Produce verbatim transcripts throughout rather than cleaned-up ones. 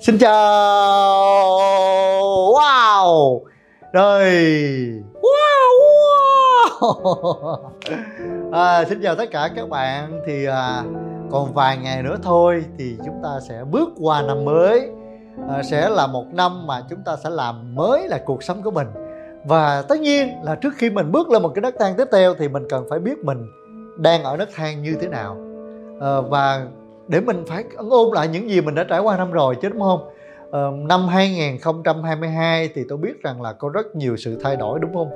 Xin chào. Wow. Rồi. Wow. à, Xin chào tất cả các bạn. Thì à, còn vài ngày nữa thôi thì chúng ta sẽ bước qua năm mới. à, Sẽ là một năm mà chúng ta sẽ làm mới là cuộc sống của mình. Và tất nhiên là trước khi mình bước lên một cái nấc thang tiếp theo thì mình cần phải biết mình đang ở nấc thang như thế nào. à, Và để mình phải ôn lại những gì mình đã trải qua năm rồi chứ, đúng không? Ờ, năm hai không hai hai thì tôi biết rằng là có rất nhiều sự thay đổi, đúng không?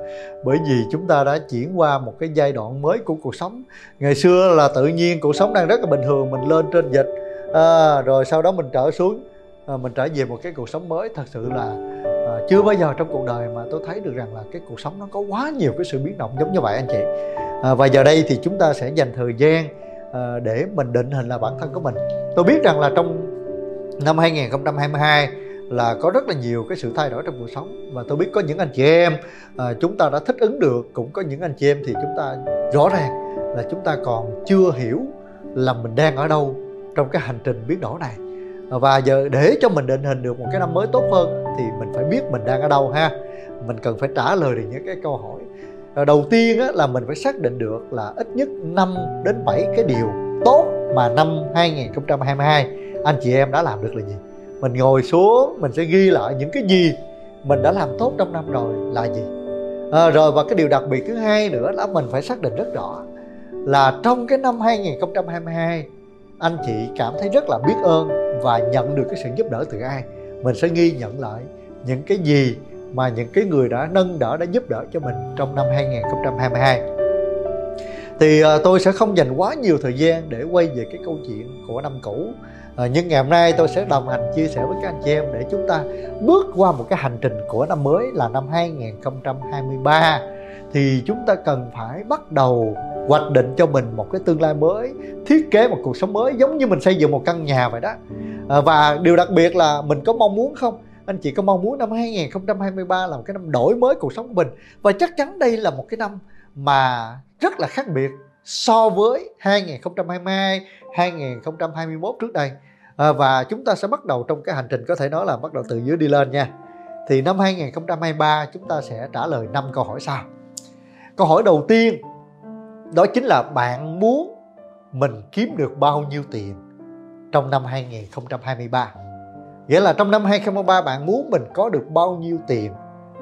Bởi vì chúng ta đã chuyển qua một cái giai đoạn mới của cuộc sống. Ngày xưa là tự nhiên cuộc sống đang rất là bình thường, mình lên trên dịch, à, rồi sau đó mình trở xuống, à, mình trở về một cái cuộc sống mới. Thật sự là à, chưa bao giờ trong cuộc đời mà tôi thấy được rằng là cái cuộc sống nó có quá nhiều cái sự biến động giống như vậy anh chị. à, Và giờ đây thì chúng ta sẽ dành thời gian À, để mình định hình là bản thân của mình. Tôi biết rằng là trong năm hai không hai hai là có rất là nhiều cái sự thay đổi trong cuộc sống. Và tôi biết có những anh chị em à, chúng ta đã thích ứng được. Cũng có những anh chị em thì chúng ta rõ ràng là chúng ta còn chưa hiểu là mình đang ở đâu trong cái hành trình biến đổi này. Và giờ để cho mình định hình được một cái năm mới tốt hơn thì mình phải biết mình đang ở đâu ha. Mình cần phải trả lời được những cái câu hỏi. Đầu tiên là mình phải xác định được là ít nhất năm đến bảy cái điều tốt mà năm hai không hai hai anh chị em đã làm được là gì. Mình ngồi xuống mình sẽ ghi lại những cái gì mình đã làm tốt trong năm rồi là gì. à, Rồi và cái điều đặc biệt thứ hai nữa là mình phải xác định rất rõ là trong cái năm hai không hai hai anh chị cảm thấy rất là biết ơn và nhận được cái sự giúp đỡ từ ai. Mình sẽ ghi nhận lại những cái gì mà những cái người đã nâng đỡ, đã giúp đỡ cho mình trong năm hai không hai hai. Thì à, tôi sẽ không dành quá nhiều thời gian để quay về cái câu chuyện của năm cũ. à, Nhưng ngày hôm nay tôi sẽ đồng hành chia sẻ với các anh chị em để chúng ta bước qua một cái hành trình của năm mới là năm hai không hai ba. Thì chúng ta cần phải bắt đầu hoạch định cho mình một cái tương lai mới, thiết kế một cuộc sống mới giống như mình xây dựng một căn nhà vậy đó. à, Và điều đặc biệt là mình có mong muốn không? Anh chị có mong muốn năm hai không hai ba là một cái năm đổi mới cuộc sống của mình. Và chắc chắn đây là một cái năm mà rất là khác biệt so với hai không hai hai, hai không hai mốt trước đây. à, Và chúng ta sẽ bắt đầu trong cái hành trình có thể nói là bắt đầu từ dưới đi lên nha. Thì năm hai không hai ba chúng ta sẽ trả lời năm câu hỏi sau. Câu hỏi đầu tiên đó chính là bạn muốn mình kiếm được bao nhiêu tiền trong năm hai không hai ba. Nghĩa là trong năm hai không hai ba bạn muốn mình có được bao nhiêu tiền,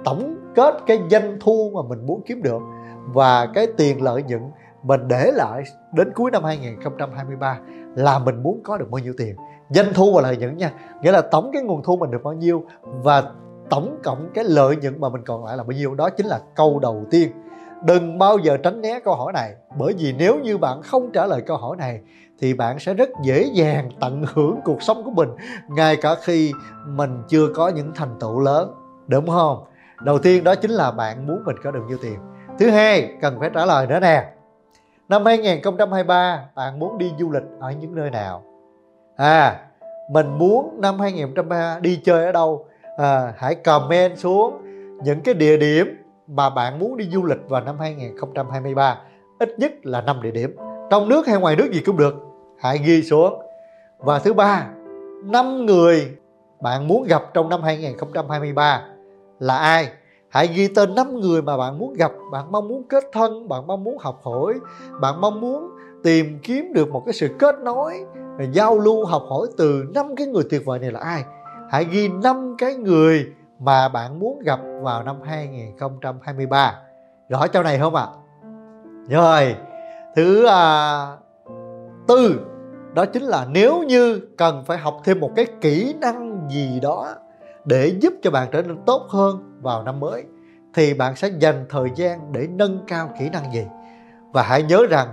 tổng kết cái doanh thu mà mình muốn kiếm được và cái tiền lợi nhuận mình để lại đến cuối năm hai không hai ba là mình muốn có được bao nhiêu tiền. Doanh thu và lợi nhuận nha, nghĩa là tổng cái nguồn thu mình được bao nhiêu và tổng cộng cái lợi nhuận mà mình còn lại là bao nhiêu. Đó chính là câu đầu tiên. Đừng bao giờ tránh né câu hỏi này, bởi vì nếu như bạn không trả lời câu hỏi này thì bạn sẽ rất dễ dàng tận hưởng cuộc sống của mình ngay cả khi mình chưa có những thành tựu lớn, đúng không? Đầu tiên đó chính là bạn muốn mình có được nhiêu tiền. Thứ hai cần phải trả lời nữa nè, năm hai không hai ba bạn muốn đi du lịch ở những nơi nào? À, mình muốn năm hai không hai ba đi chơi ở đâu? à, Hãy comment xuống những cái địa điểm mà bạn muốn đi du lịch vào năm hai không hai ba, ít nhất là năm địa điểm, trong nước hay ngoài nước gì cũng được, hãy ghi xuống. Và thứ ba, năm người bạn muốn gặp trong năm hai không hai ba là ai? Hãy ghi tên năm người mà bạn muốn gặp, bạn mong muốn kết thân, bạn mong muốn học hỏi, bạn mong muốn tìm kiếm được một cái sự kết nối, giao lưu, học hỏi từ năm cái người tuyệt vời này là ai. Hãy ghi năm cái người mà bạn muốn gặp vào năm hai không hai ba. Rõ chỗ này không ạ? À? Rồi, thứ à, tư đó chính là nếu như cần phải học thêm một cái kỹ năng gì đó để giúp cho bạn trở nên tốt hơn vào năm mới thì bạn sẽ dành thời gian để nâng cao kỹ năng gì. Và hãy nhớ rằng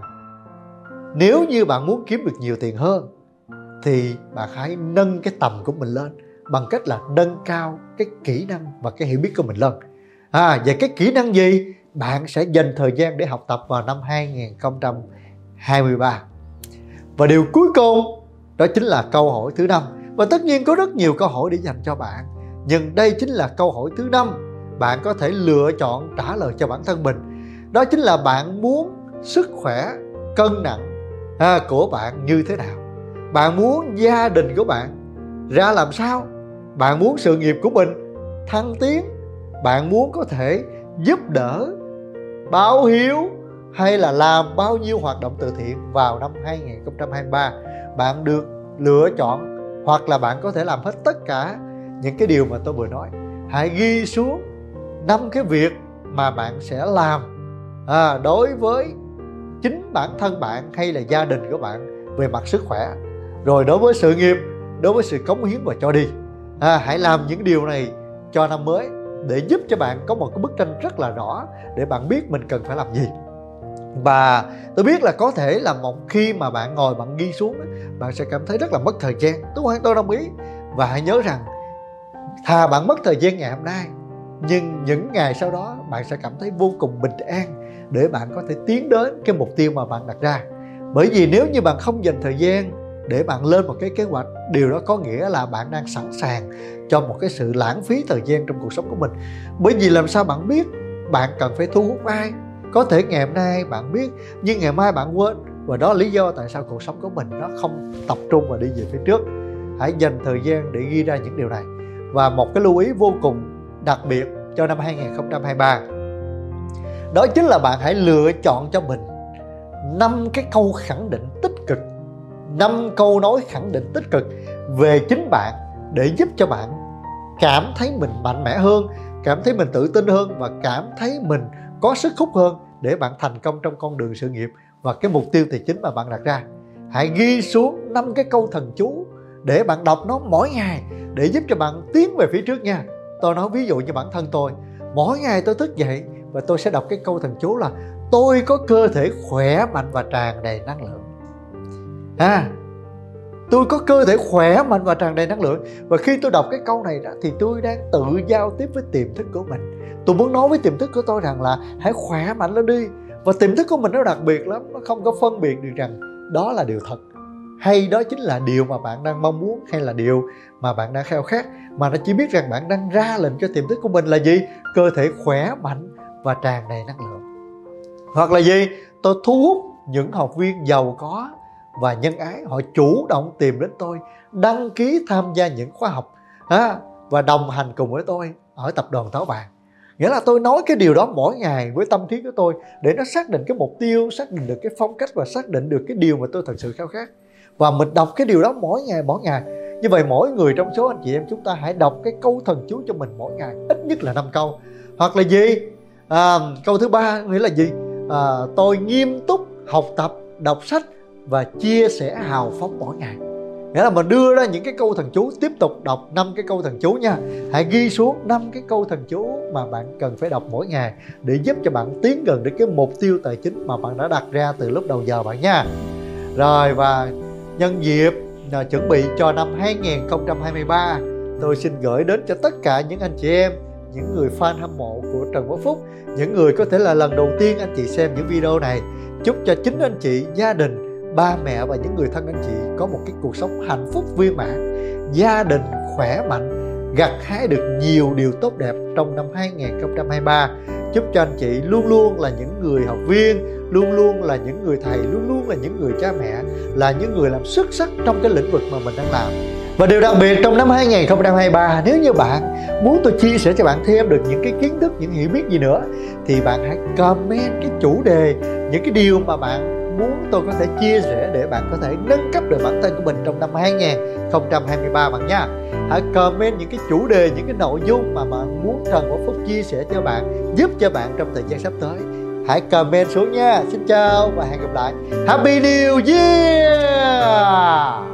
nếu như bạn muốn kiếm được nhiều tiền hơn thì bạn hãy nâng cái tầm của mình lên bằng cách là nâng cao cái kỹ năng và cái hiểu biết của mình lên. à, Về cái kỹ năng gì bạn sẽ dành thời gian để học tập vào năm hai không hai ba. Và điều cuối cùng đó chính là câu hỏi thứ năm. Và tất nhiên có rất nhiều câu hỏi để dành cho bạn, nhưng đây chính là câu hỏi thứ năm bạn có thể lựa chọn trả lời cho bản thân mình. Đó chính là bạn muốn sức khỏe, cân nặng à, của bạn như thế nào, bạn muốn gia đình của bạn ra làm sao. Bạn muốn sự nghiệp của mình thăng tiến, bạn muốn có thể giúp đỡ, báo hiếu hay là làm bao nhiêu hoạt động từ thiện vào năm hai không hai ba. Bạn được lựa chọn, hoặc là bạn có thể làm hết tất cả những cái điều mà tôi vừa nói. Hãy ghi xuống năm cái việc mà bạn sẽ làm à, đối với chính bản thân bạn hay là gia đình của bạn về mặt sức khỏe. Rồi đối với sự nghiệp, đối với sự cống hiến và cho đi à, hãy làm những điều này cho năm mới để giúp cho bạn có một cái bức tranh rất là rõ để bạn biết mình cần phải làm gì. Và tôi biết là có thể là một khi mà bạn ngồi bạn ghi xuống, bạn sẽ cảm thấy rất là mất thời gian. Tôi hoàn toàn đồng ý. Và hãy nhớ rằng thà bạn mất thời gian ngày hôm nay, nhưng những ngày sau đó bạn sẽ cảm thấy vô cùng bình an để bạn có thể tiến đến cái mục tiêu mà bạn đặt ra. Bởi vì nếu như bạn không dành thời gian để bạn lên một cái kế hoạch, điều đó có nghĩa là bạn đang sẵn sàng cho một cái sự lãng phí thời gian trong cuộc sống của mình. Bởi vì làm sao bạn biết bạn cần phải thu hút ai? Có thể ngày hôm nay bạn biết nhưng ngày mai bạn quên, và đó là lý do tại sao cuộc sống của mình nó không tập trung và đi về phía trước. Hãy dành thời gian để ghi ra những điều này. Và một cái lưu ý vô cùng đặc biệt cho năm hai không hai ba, đó chính là bạn hãy lựa chọn cho mình năm cái câu khẳng định tích cực, năm câu nói khẳng định tích cực về chính bạn để giúp cho bạn cảm thấy mình mạnh mẽ hơn, cảm thấy mình tự tin hơn và cảm thấy mình có sức hút hơn để bạn thành công trong con đường sự nghiệp và cái mục tiêu tài chính mà bạn đặt ra. Hãy ghi xuống năm cái câu thần chú để bạn đọc nó mỗi ngày để giúp cho bạn tiến về phía trước nha. Tôi nói ví dụ như bản thân tôi, mỗi ngày tôi thức dậy và tôi sẽ đọc cái câu thần chú là tôi có cơ thể khỏe mạnh và tràn đầy năng lượng. À, tôi có cơ thể khỏe mạnh và tràn đầy năng lượng. Và khi tôi đọc cái câu này đó, thì tôi đang tự giao tiếp với tiềm thức của mình. Tôi muốn nói với tiềm thức của tôi rằng là hãy khỏe mạnh lên đi. Và tiềm thức của mình nó đặc biệt lắm, nó không có phân biệt được rằng đó là điều thật hay đó chính là điều mà bạn đang mong muốn hay là điều mà bạn đang khao khát, mà nó chỉ biết rằng bạn đang ra lệnh cho tiềm thức của mình là gì? Cơ thể khỏe mạnh và tràn đầy năng lượng. Hoặc là gì? Tôi thu hút những học viên giàu có và nhân ái, họ chủ động tìm đến tôi, đăng ký tham gia những khóa học à, và đồng hành cùng với tôi ở tập đoàn Táo Bàng. Nghĩa là tôi nói cái điều đó mỗi ngày với tâm trí của tôi để nó xác định cái mục tiêu, xác định được cái phong cách và xác định được cái điều mà tôi thật sự khao khát. Và mình đọc cái điều đó mỗi ngày mỗi ngày. Như vậy mỗi người trong số anh chị em chúng ta hãy đọc cái câu thần chú cho mình mỗi ngày, ít nhất là năm câu. Hoặc là gì? À, câu thứ ba nghĩa là gì? À, tôi nghiêm túc học tập, đọc sách và chia sẻ hào phóng mỗi ngày. Nghĩa là mình đưa ra những cái câu thần chú, tiếp tục đọc năm cái câu thần chú nha. Hãy ghi xuống năm cái câu thần chú mà bạn cần phải đọc mỗi ngày để giúp cho bạn tiến gần đến cái mục tiêu tài chính mà bạn đã đặt ra từ lúc đầu giờ bạn nha. Rồi, và nhân dịp à, chuẩn bị cho năm hai không hai ba, tôi xin gửi đến cho tất cả những anh chị em, những người fan hâm mộ của Trần Quốc Phúc, những người có thể là lần đầu tiên anh chị xem những video này, chúc cho chính anh chị, gia đình, ba mẹ và những người thân anh chị có một cái cuộc sống hạnh phúc viên mãn, gia đình khỏe mạnh, gặt hái được nhiều điều tốt đẹp trong năm hai không hai ba. Chúc cho anh chị luôn luôn là những người học viên, luôn luôn là những người thầy, luôn luôn là những người cha mẹ, là những người làm xuất sắc trong cái lĩnh vực mà mình đang làm. Và điều đặc biệt trong năm hai không hai ba, nếu như bạn muốn tôi chia sẻ cho bạn thêm được những cái kiến thức, những hiểu biết gì nữa, thì bạn hãy comment cái chủ đề, những cái điều mà bạn muốn tôi có thể chia sẻ để bạn có thể nâng cấp được bản thân của mình trong năm hai không hai ba bạn nha. Hãy comment những cái chủ đề, những cái nội dung mà bạn muốn Trần Quốc Phúc chia sẻ cho bạn, giúp cho bạn trong thời gian sắp tới. Hãy comment xuống nha. Xin chào và hẹn gặp lại. Happy New Year!